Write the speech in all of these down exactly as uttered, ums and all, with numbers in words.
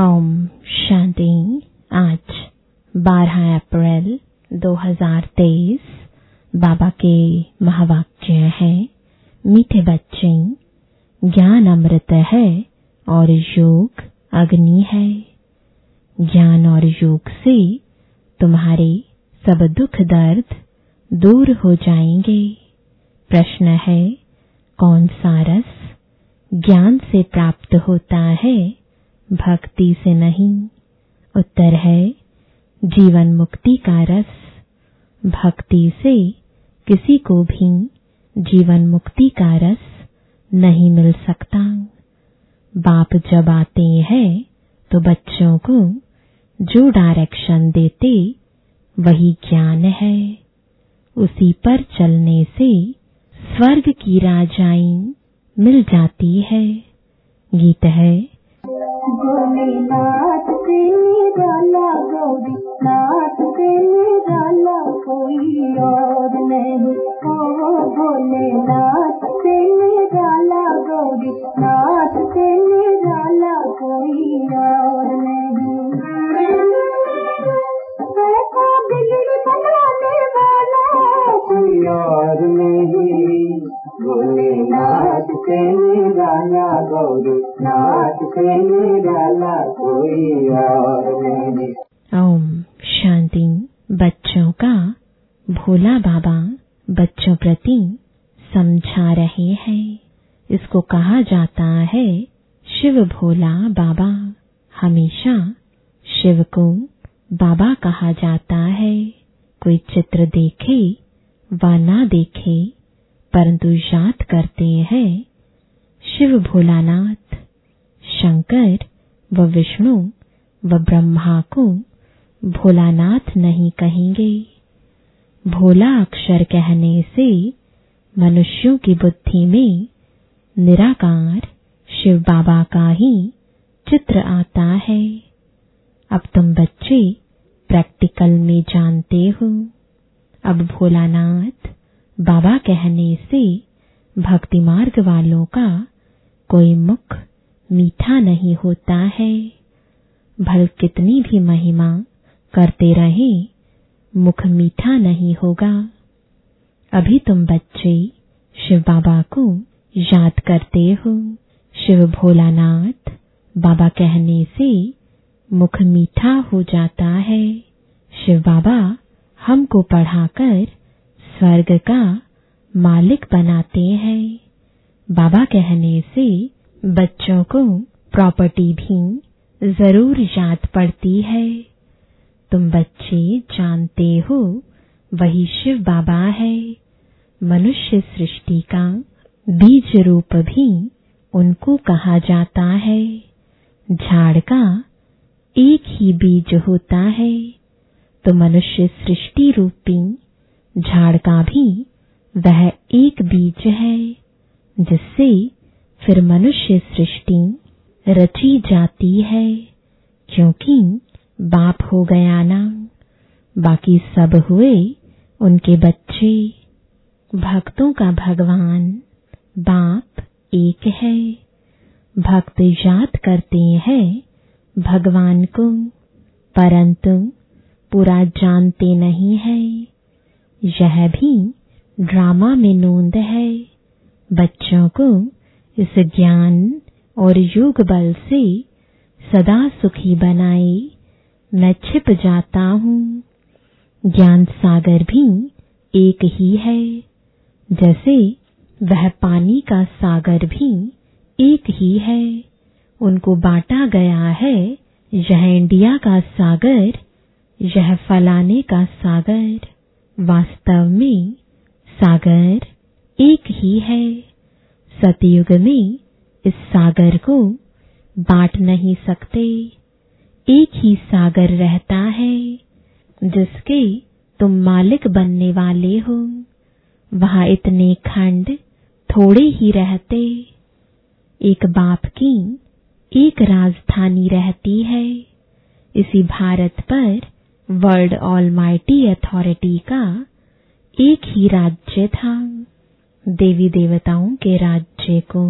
ओम शांति। आज बारह अप्रैल दो हजार तेईस बाबा के महावाक्य हैं, मीठे बच्चे ज्ञान अमृत है और योग अग्नि है। ज्ञान और योग से तुम्हारे सब दुख दर्द दूर हो जाएंगे। प्रश्न है, कौन सा रस ज्ञान से प्राप्त होता है, भक्ति से नहीं? उत्तर है, जीवन मुक्ति का रस। भक्ति से किसी को भी जीवन मुक्ति का रस नहीं मिल सकता। बाप जब आते हैं तो बच्चों को जो डायरेक्शन देते वही ज्ञान है। उसी पर चलने से स्वर्ग की राजाएं मिल जाती है। गीत है, भोलेनाथ के निराला गौरीनाथ के निराला कोई और नहीं। ओ भोलेनाथ के निराला गौरीनाथ के निराला कोई और नहीं। बनाने वाला कोई और नहीं। भोलेनाथ के निराला गौरीनाथ के निराला कोई और नहीं। ओम शांति। बच्चों का भोला बाबा बच्चों प्रति समझा रहे हैं। इसको कहा जाता है शिव भोला बाबा। हमेशा शिव को बाबा कहा जाता है। कोई चित्र देखे व ना देखे परंतु याद करते हैं शिव भोलानाथ। शंकर व विष्णु व ब्रह्मा को भोलानाथ नहीं कहेंगे। भोला अक्षर कहने से मनुष्यों की बुद्धि में निराकार शिव बाबा का ही चित्र आता है। अब तुम बच्चे प्रैक्टिकल में जानते हो। अब भोलानाथ बाबा कहने से भक्ति मार्ग वालों का कोई मुख मीठा नहीं होता है। भल कितनी भी महिमा करते रहे, मुख मीठा नहीं होगा। अभी तुम बच्चे शिव बाबा को याद करते हो। शिव भोलानाथ बाबा कहने से मुख मीठा हो जाता है। शिव बाबा हमको पढ़ाकर स्वर्ग का मालिक बनाते हैं। बाबा कहने से बच्चों को प्रॉपर्टी भी जरूर याद पड़ती है। तुम बच्चे जानते हो वही शिव बाबा है। मनुष्य सृष्टि का बीज रूप भी उनको कहा जाता है। झाड़ का एक ही बीज होता है, तो मनुष्य सृष्टि रूपी झाड़ का भी वह एक बीज है, जिससे फिर मनुष्य सृष्टि रची जाती है। क्योंकि बाप हो गया ना, बाकी सब हुए उनके बच्चे। भक्तों का भगवान बाप एक है। भक्त याद करते हैं भगवान को, परंतु पूरा जानते नहीं है। यह भी ड्रामा में नोंद है। बच्चों को इस ज्ञान और योग बल से सदा सुखी बनाए मैं छिप जाता हूँ। ज्ञान सागर भी एक ही है, जैसे वह पानी का सागर भी एक ही है। उनको बांटा गया है, यह इंडिया का सागर, यह फलाने का सागर। वास्तव में सागर एक ही है। सतयुग में इस सागर को बांट नहीं सकते। एक ही सागर रहता है जिसके तुम मालिक बनने वाले हो। वहाँ इतने खंड थोड़े ही रहते। एक बाप की एक राजधानी रहती है। इसी भारत पर वर्ल्ड ऑलमाइटी अथॉरिटी का एक ही राज्य था। देवी देवताओं के राज्य को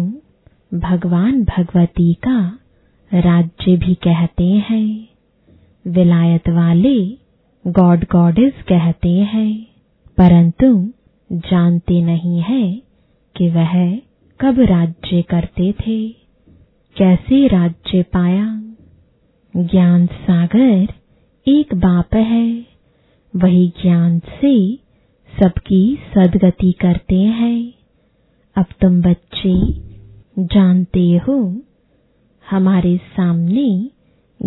भगवान भगवती का राज्य भी कहते हैं, विलायत वाले गॉड गॉडेस कहते हैं, परंतु जानते नहीं है कि वह कब राज्य करते थे, कैसे राज्य पाया। ज्ञान सागर एक बाप है, वही ज्ञान से सबकी सदगति करते हैं। अब तुम बच्चे जानते हो, हमारे सामने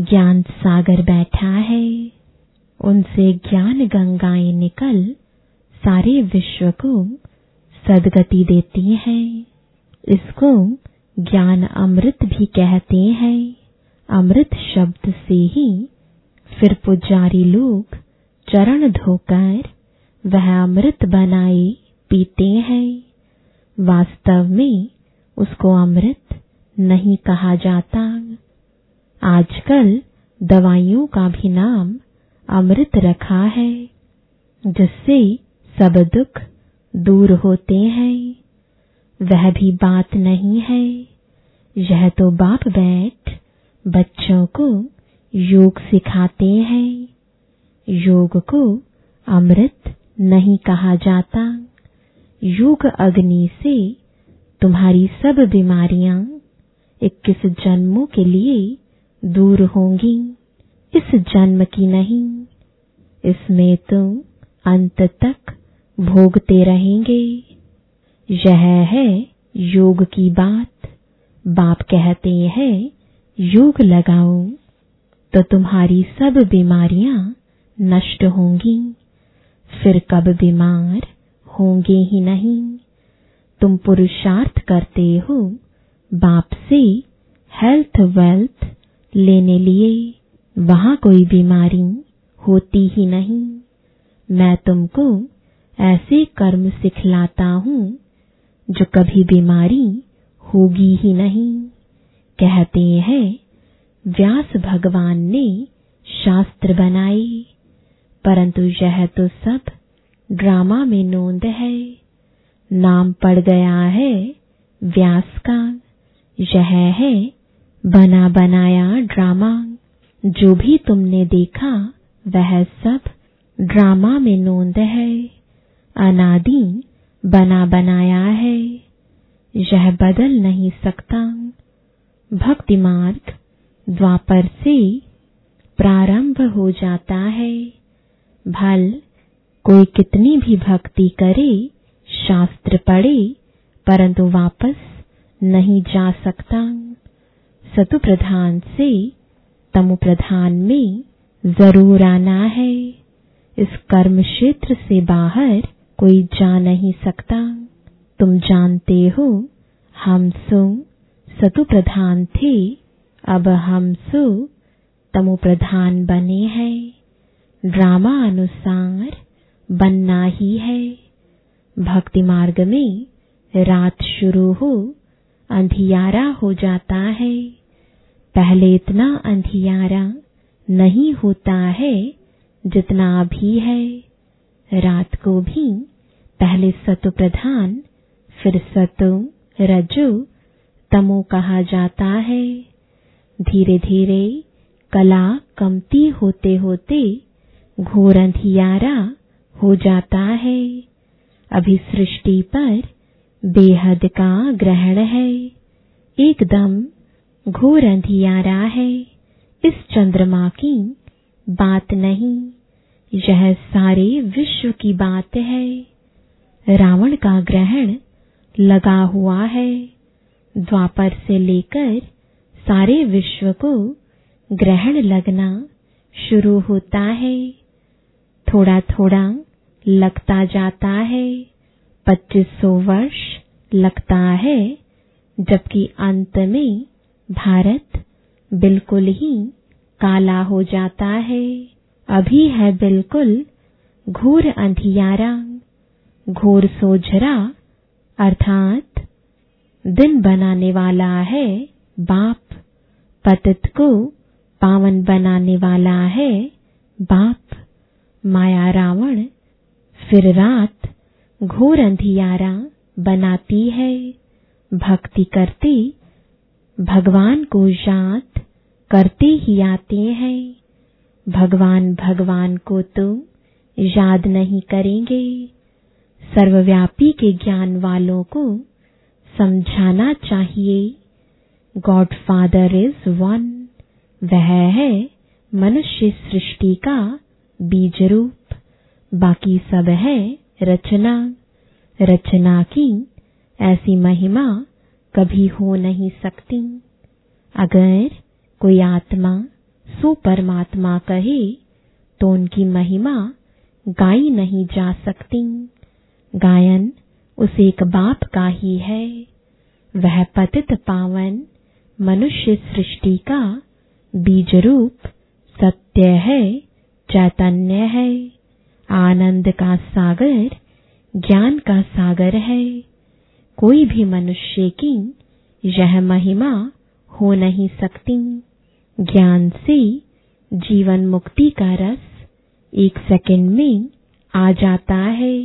ज्ञान सागर बैठा है, उनसे ज्ञान गंगाएं निकल सारे विश्व को सदगति देती हैं। इसको ज्ञान अमृत भी कहते हैं। अमृत शब्द से ही फिर पुजारी लोग चरण धोकर वह अमृत बनाए पीते हैं। वास्तव में उसको अमृत नहीं कहा जाता। आजकल दवाइयों का भी नाम अमृत रखा है, जिससे सब दुख दूर होते हैं। वह भी बात नहीं है। यह तो बाप बैठ बच्चों को योग सिखाते हैं। योग को अमृत नहीं कहा जाता। योग अग्नि से तुम्हारी सब बीमारियां इक्कीस जन्मों के लिए दूर होंगी। इस जन्म की नहीं, इसमें तुम अंत तक भोगते रहेंगे। यह है योग की बात। बाप कहते हैं योग लगाओ तो तुम्हारी सब बीमारियां नष्ट होंगी, फिर कब बीमार होंगे ही नहीं। तुम पुरुषार्थ करते हो बाप से हेल्थ वेल्थ लेने लिए, वहां कोई बीमारी होती ही नहीं। मैं तुमको ऐसे कर्म सिखलाता हूँ जो कभी बीमारी होगी ही नहीं। कहते हैं व्यास भगवान ने शास्त्र बनाए, परंतु यह तो सब ड्रामा में नोंद है। नाम पड़ गया है व्यास का, यह है बना बनाया ड्रामा। जो भी तुमने देखा वह सब ड्रामा में नोंद है, अनादि बना बनाया है। यह बदल नहीं सकता। भक्ति मार्ग द्वापर से प्रारंभ हो जाता है। भल कोई कितनी भी भक्ति करे, शास्त्र पढ़े, परंतु वापस नहीं जा सकता। सतु प्रधान से तमु प्रधान में जरूर आना है। इस कर्म क्षेत्र से बाहर कोई जा नहीं सकता। तुम जानते हो हम सो सतु प्रधान थे, अब हम सो तमु प्रधान बने हैं। ड्रामा अनुसार बनना ही है। भक्ति मार्ग में रात शुरू हो अंधियारा हो जाता है। पहले इतना अंधियारा नहीं होता है जितना अभी है। रात को भी पहले सतो प्रधान फिर सतो रजो तमो कहा जाता है। धीरे धीरे कला कमती होते होते घोर अंधियारा हो जाता है। अभी सृष्टि पर बेहद का ग्रहण है, एकदम घोर अंधियारा है। इस चंद्रमा की बात नहीं, यह सारे विश्व की बात है। रावण का ग्रहण लगा हुआ है। द्वापर से लेकर सारे विश्व को ग्रहण लगना शुरू होता है। थोड़ा थोड़ा लगता जाता है। पच्चीस सौ वर्ष लगता है, जबकि अंत में भारत बिल्कुल ही काला हो जाता है। अभी है बिल्कुल घोर अंधियारा, घोर सोझरा, अर्थात दिन बनाने वाला है बाप। पतित को पावन बनाने वाला है बाप। माया रावण फिर रात घोर अंधियारा बनाती है। भक्ति करती भगवान को याद करती ही आती है। भगवान भगवान को तो याद नहीं करेंगे। सर्वव्यापी के ज्ञान वालों को समझाना चाहिए गॉड फादर इज वन। वह है मनुष्य सृष्टि का बीज रूप, बाकी सब है रचना। रचना की ऐसी महिमा कभी हो नहीं सकती। अगर कोई आत्मा सुपरमात्मा कहे तो उनकी महिमा गाई नहीं जा सकती। गायन उस एक बाप का ही है। वह पतित पावन मनुष्य सृष्टि का बीज रूप सत्य है, चैतन्य है, आनंद का सागर, ज्ञान का सागर है। कोई भी मनुष्य की यह महिमा हो नहीं सकती। ज्ञान से जीवन मुक्ति का रस एक सेकंड में आ जाता है।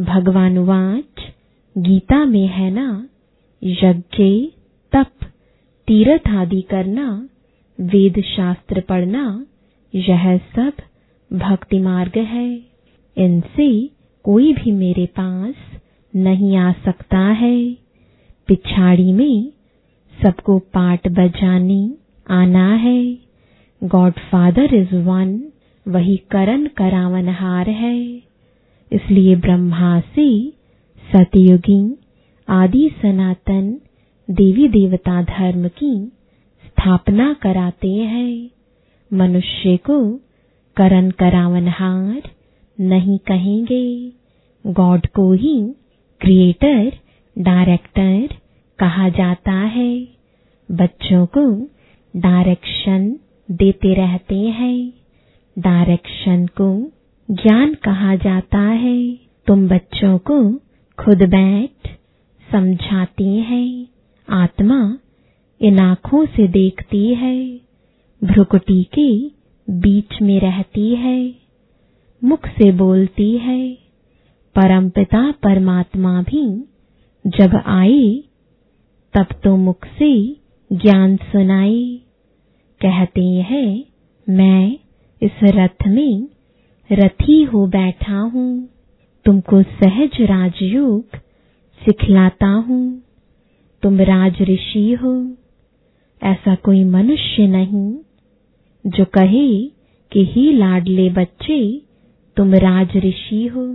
भगवान वाच गीता में है ना, यज्ञ तप तीर्थ आदि करना, वेद शास्त्र पढ़ना, यह सब भक्ति मार्ग है। इनसे कोई भी मेरे पास नहीं आ सकता है। पिछाड़ी में सबको पाठ बजाने आना है। गॉड फादर इज वन, वही करण करावनहार है। इसलिए ब्रह्मा से सतयुगी आदि सनातन देवी देवता धर्म की स्थापना कराते हैं। मनुष्य को करण करावनहार नहीं कहेंगे। गॉड को ही क्रिएटर डायरेक्टर कहा जाता है। बच्चों को डायरेक्शन देते रहते हैं। डायरेक्शन को ज्ञान कहा जाता है। तुम बच्चों को खुद बैठ समझाती है। आत्मा इन आँखों से देखती है, भ्रुकुटी के बीच में रहती है, मुख से बोलती है। परमपिता परमात्मा भी जब आए तब तो मुख से ज्ञान सुनाए। कहते हैं मैं इस रथ में रथी हो बैठा हूँ, तुमको सहज राजयोग सिखलाता हूँ, तुम राज ऋषि हो। ऐसा कोई मनुष्य नहीं जो कहे कि ही लाडले बच्चे तुम राज ऋषि हो।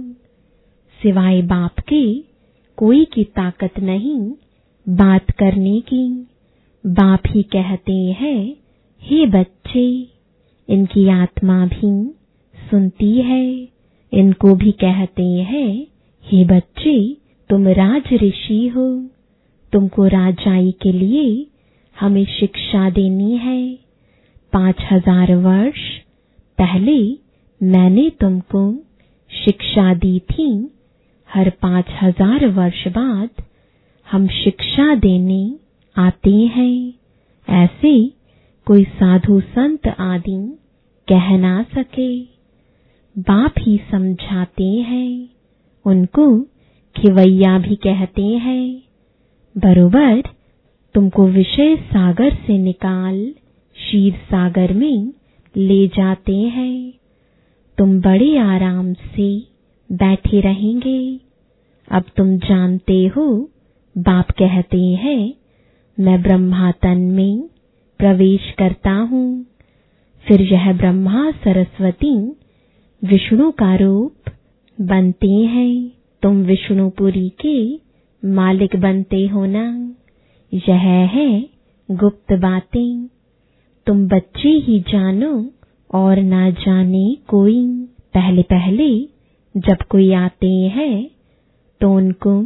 सिवाय बाप के कोई की ताकत नहीं बात करने की। बाप ही कहते हैं हे बच्चे। इनकी आत्मा भी सुनती है। इनको भी कहते हैं हे बच्चे तुम राज ऋषि हो, तुमको राजाई के लिए हमें शिक्षा देनी है। पांच हजार वर्ष पहले मैंने तुमको शिक्षा दी थी। हर पांच हजार वर्ष बाद हम शिक्षा देने आते हैं। ऐसे कोई साधु संत आदि कह ना सके। बाप ही समझाते हैं। उनको खिवैया भी कहते हैं। बरोबर तुमको विषय सागर से निकाल क्षीर सागर में ले जाते हैं। तुम बड़े आराम से बैठे रहेंगे। अब तुम जानते हो बाप कहते हैं मैं ब्रह्मातन में प्रवेश करता हूँ। फिर यह ब्रह्मा सरस्वती विष्णु का रूप बनते हैं। तुम विष्णुपुरी के मालिक बनते हो ना। यह है गुप्त बातें। तुम बच्चे ही जानो और ना जाने कोई। पहले पहले जब कोई आते हैं तो उनको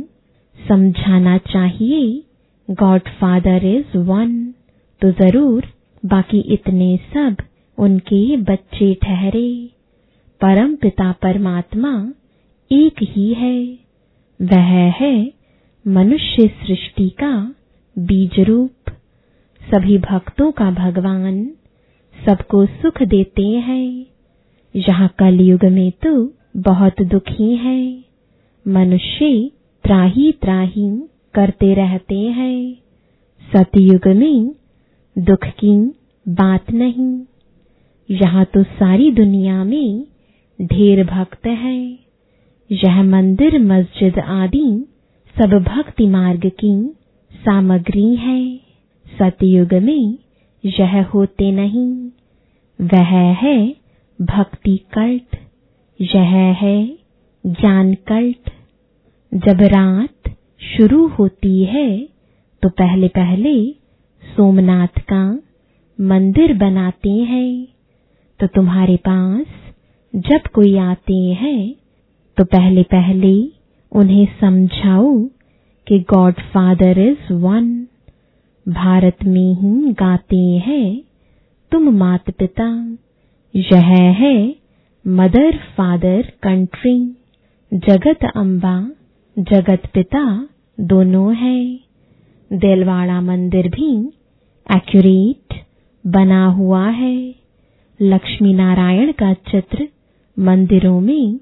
समझाना चाहिए गॉड फादर इज वन, तो जरूर बाकी इतने सब उनके बच्चे ठहरे। परम पिता परमात्मा एक ही है। वह है मनुष्य सृष्टि का बीज रूप, सभी भक्तों का भगवान, सबको सुख देते हैं। यहाँ कलयुग में तो बहुत दुखी है। मनुष्य त्राही त्राही करते रहते हैं। सतयुग में दुख की बात नहीं, यहाँ तो सारी दुनिया में ढेर भक्त है। यह मंदिर, मस्जिद आदि सब भक्ति मार्ग की सामग्री है। सतयुग में यह होते नहीं, वह है भक्ति कल्ट, यह है ज्ञान कल्ट। जब रात शुरू होती है तो पहले पहले सोमनाथ का मंदिर बनाते हैं, तो तुम्हारे पास जब कोई आते हैं तो पहले पहले उन्हें समझाओ कि God father is one. Bharat में ही गाते हैं तुम माता पिता, यह है मदर फादर कंट्री। जगत अम्बा, जगत पिता दोनों है। दिलवाड़ा मंदिर भी एक्यूरेट बना हुआ है। लक्ष्मी नारायण का चित्र मंदिरों में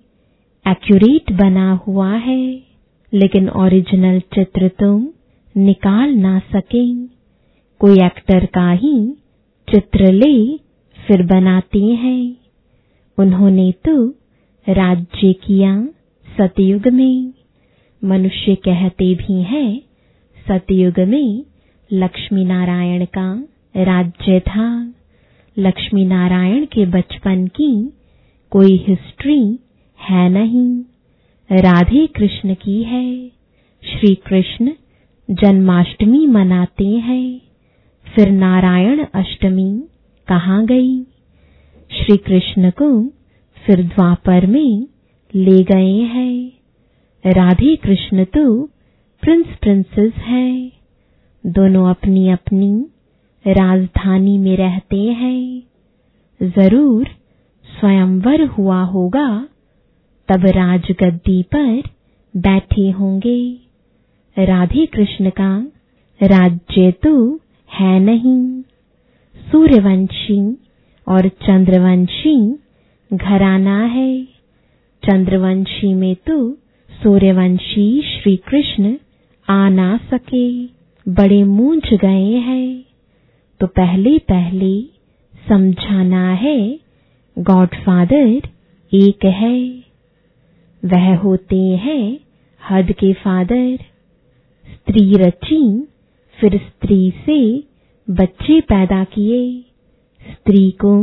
एक्यूरेट बना हुआ है, लेकिन ओरिजिनल चित्र तो निकाल ना सके। कोई एक्टर का ही चित्र ले फिर बनाते हैं। उन्होंने तो राज्य किया सतयुग में। मनुष्य कहते भी हैं सतयुग में लक्ष्मी नारायण का राज्य था। लक्ष्मी नारायण के बचपन की कोई हिस्ट्री है नहीं, राधे कृष्ण की है। श्री कृष्ण जन्माष्टमी मनाते हैं, फिर नारायण अष्टमी कहाँ गई? श्री कृष्ण को फिर द्वापर में ले गए हैं। राधे कृष्ण तो प्रिंस प्रिंसेस है, दोनों अपनी अपनी राजधानी में रहते हैं। जरूर स्वयंवर हुआ होगा, तब राजगद्दी पर बैठे होंगे। राधे कृष्ण का राज्य तो है नहीं। सूर्यवंशी और चंद्रवंशी घराना है। चंद्रवंशी में तो सूर्यवंशी श्री कृष्ण आ ना सके, बड़े मूंझ गए हैं। तो पहले पहले समझाना है गॉडफादर एक है। वह होते हैं हद के फादर। स्त्री रची, फिर स्त्री से बच्चे पैदा किए, स्त्री को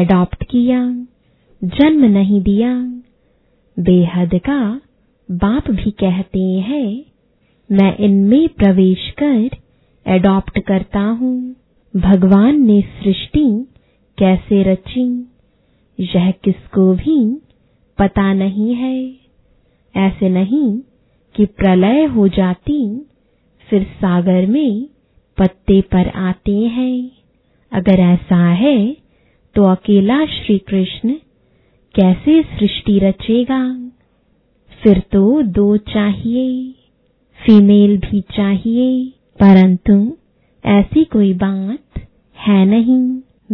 एडॉप्ट किया, जन्म नहीं दिया। बेहद का बाप भी कहते हैं मैं इनमें प्रवेश कर एडॉप्ट करता हूँ। भगवान ने सृष्टि कैसे रची यह किसको भी पता नहीं है। ऐसे नहीं कि प्रलय हो जाती फिर सागर में पत्ते पर आते हैं। अगर ऐसा है तो अकेला श्री कृष्ण कैसे सृष्टि रचेगा? फिर तो दो चाहिए, फीमेल भी चाहिए, परंतु ऐसी कोई बात है नहीं।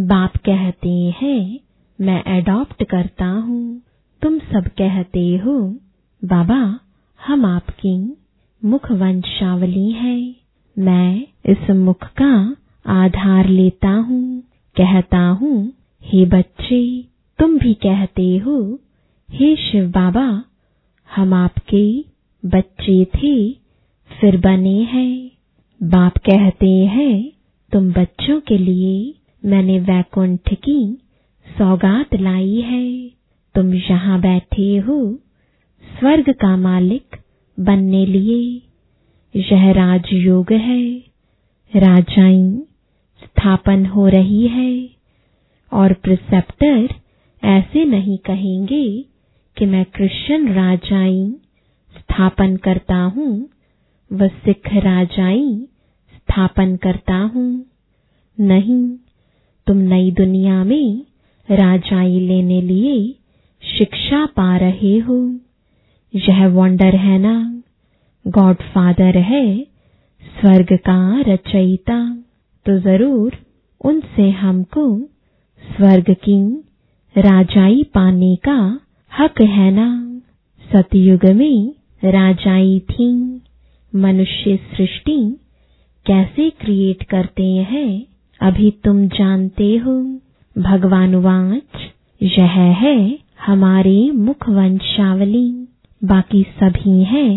बाप कहते हैं मैं एडॉप्ट करता हूँ। तुम सब कहते हो बाबा हम आपकी मुख वंशावली है, मैं इस मुख का आधार लेता हूँ, कहता हूँ हे बच्चे। तुम भी कहते हो हे शिव बाबा हम आपके बच्चे थे फिर बने हैं। बाप कहते हैं तुम बच्चों के लिए मैंने वैकुंठ की सौगात लाई है। तुम यहाँ बैठे हो स्वर्ग का मालिक बनने लिए। यह राजयोग है, राजाएं स्थापन हो रही है। और प्रिसेप्टर ऐसे नहीं कहेंगे कि मैं क्रिश्चियन राजाएं स्थापन करता हूँ व सिख राजाएं स्थापन करता हूँ। नहीं, तुम नई दुनिया में राजाएं लेने लिए शिक्षा पा रहे हो। यह वंडर है ना। गॉड फादर है स्वर्ग का रचयिता, तो जरूर उनसे हमको स्वर्ग की राजाई पाने का हक है ना। सतयुग में राजाई थी। मनुष्य सृष्टि कैसे क्रिएट करते हैं अभी तुम जानते हो। भगवान वाच, यह है हमारी मुख वंशावली, बाकी सभी है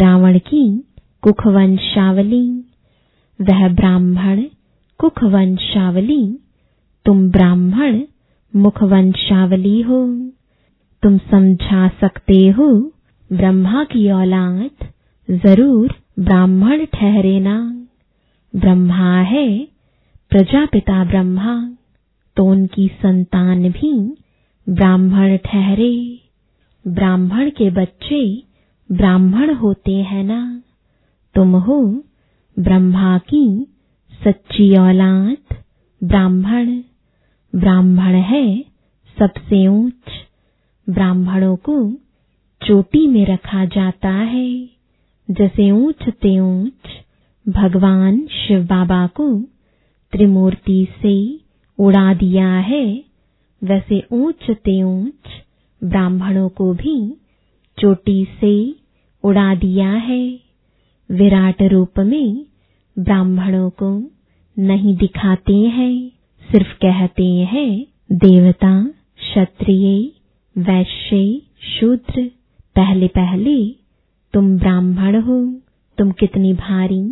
रावण की कुख वंशावली। वह ब्राह्मण कुख वंशावली, तुम ब्राह्मण मुख वंशावली हो। तुम समझा सकते हो ब्रह्मा की औलाद, जरूर ब्राह्मण ठहरेना। ब्रह्मा है प्रजापिता ब्रह्मा, तो उनकी संतान भी ब्राह्मण ठहरे। ब्राह्मण के बच्चे ब्राह्मण होते हैं ना। तुम हो ब्रह्मा की सच्ची औलाद ब्राह्मण। ब्राह्मण है सबसे ऊंच, ब्राह्मणों को चोटी में रखा जाता है। जैसे ऊंच ते ऊंच भगवान शिव बाबा को त्रिमूर्ति से उड़ा दिया है, वैसे ऊंच ते ऊंच ब्राह्मणों को भी चोटी से उड़ा दिया है। विराट रूप में ब्राह्मणों को नहीं दिखाते हैं, सिर्फ कहते हैं देवता, क्षत्रिय, वैश्य, शूद्र। पहले पहले तुम ब्राह्मण हो, तुम कितनी भारी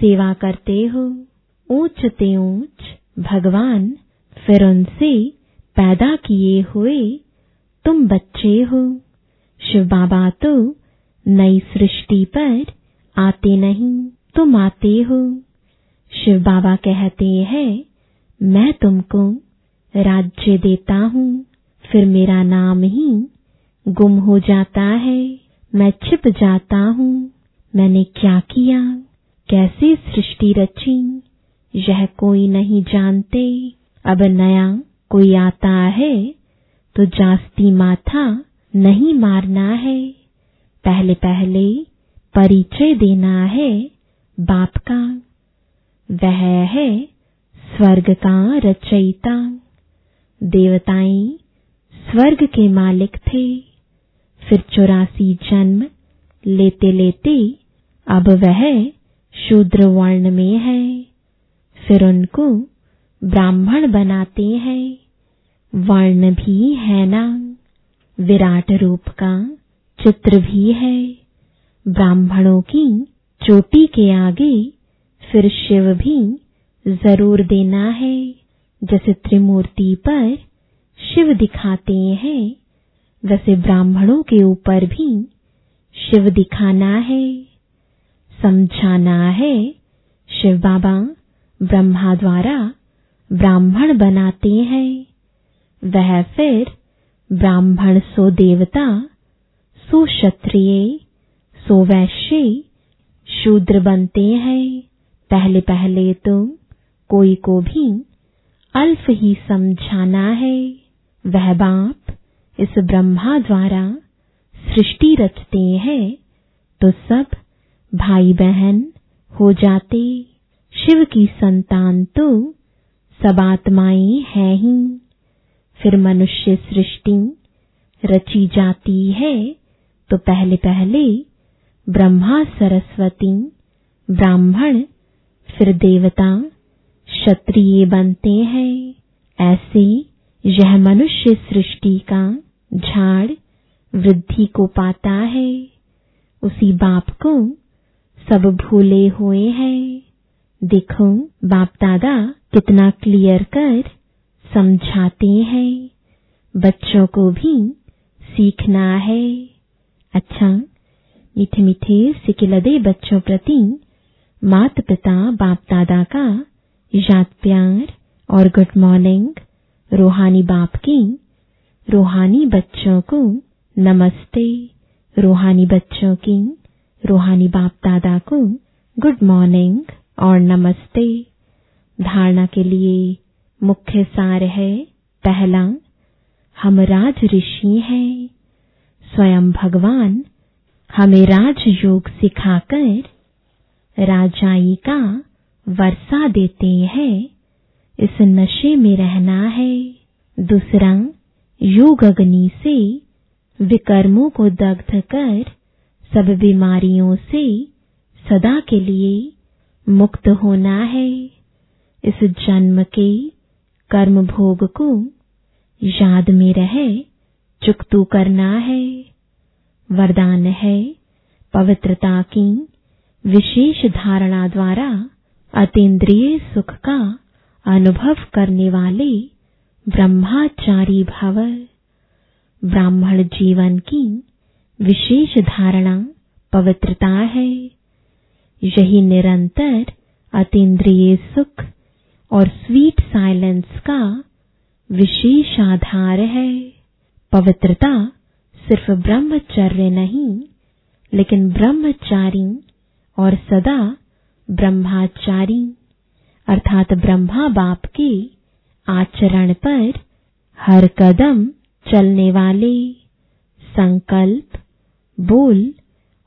सेवा करते हो। ऊंच ते ऊंच भगवान फिर उनसे पैदा किए हुए तुम बच्चे हो। शिव बाबा तो नई सृष्टि पर आते नहीं, तुम आते हो। शिव बाबा कहते हैं मैं तुमको राज्य देता हूँ, फिर मेरा नाम ही गुम हो जाता है, मैं छिप जाता हूँ। मैंने क्या किया, कैसे सृष्टि रची, यह कोई नहीं जानते। अब नया कोई आता है तो जास्ती माथा नहीं मारना है, पहले पहले परिचय देना है बाप का। वह है स्वर्ग का रचयिता। देवताएं स्वर्ग के मालिक थे, फिर चौरासी जन्म लेते लेते अब वह शूद्र वर्ण में है, फिर उनको ब्राह्मण बनाते हैं। वर्ण भी है ना, विराट रूप का चित्र भी है। ब्राह्मणों की चोटी के आगे फिर शिव भी जरूर देना है। जैसे त्रिमूर्ति पर शिव दिखाते हैं, वैसे ब्राह्मणों के ऊपर भी शिव दिखाना है। समझाना है शिव बाबा ब्रह्मा द्वारा ब्राह्मण बनाते हैं, वह फिर ब्राह्मण सो देवता, सो क्षत्रिय, सो वैश्य, शूद्र बनते हैं। पहले पहले तो कोई को भी अल्फ ही समझाना है। वह बाप इस ब्रह्मा द्वारा सृष्टि रचते हैं तो सब भाई बहन हो जाते। शिव की संतान तो सब आत्माएं है ही। फिर मनुष्य सृष्टि रची जाती है तो पहले पहले ब्रह्मा सरस्वती ब्राह्मण, फिर देवता क्षत्रिय बनते हैं। ऐसे यह मनुष्य सृष्टि का झाड़ वृद्धि को पाता है। उसी बाप को सब भूले हुए हैं। देखो बाप दादा कितना क्लियर कर समझाते हैं, बच्चों को भी सीखना है। अच्छा, मीठे मीठे सिकिलदे बच्चों प्रति माता पिता बाप दादा का याद प्यार और गुड मॉर्निंग। रूहानी बाप की रूहानी बच्चों को नमस्ते, रूहानी बच्चों की रूहानी बाप दादा को गुड मॉर्निंग और नमस्ते। धारणा के लिए मुख्य सार है, पहला हम राज ऋषि हैं, स्वयं भगवान हमें राज योग सिखाकर राजाई का वर्षा देते हैं, इस नशे में रहना है। दूसरा योग अग्नि से विकर्मों को दग्ध कर सब बीमारियों से सदा के लिए मुक्त होना है। इस जन्म के कर्म भोग को याद में रहे चुकतू करना है। वरदान है पवित्रता की विशेष धारणा द्वारा अतीन्द्रिय सुख का अनुभव करने वाले ब्रह्मचारी भव। ब्राह्मण जीवन की विशेष धारणा पवित्रता है। यही निरंतर अतीन्द्रिय सुख और स्वीट साइलेंस का विशेष आधार है। पवित्रता सिर्फ ब्रह्मचर्य नहीं, लेकिन ब्रह्मचारी और सदा ब्रह्मचारी अर्थात ब्रह्मा बाप के आचरण पर हर कदम चलने वाले संकल्प, बोल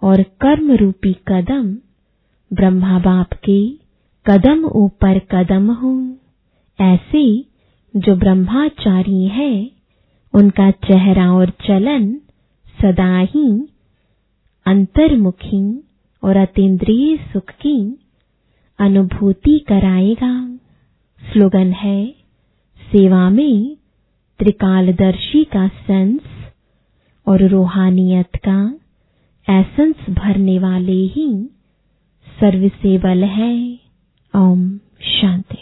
और कर्म रूपी कदम ब्रह्मा बाप के कदम ऊपर कदम हो। ऐसे जो ब्रह्मचारी है उनका चेहरा और चलन सदा ही अंतर्मुखी और अतीन्द्रिय सुख की अनुभूति कराएगा। स्लोगन है सेवा में त्रिकालदर्शी का सेंस और रूहानियत का एसेंस भरने वाले ही सर्विसेबल है। ओम शांति।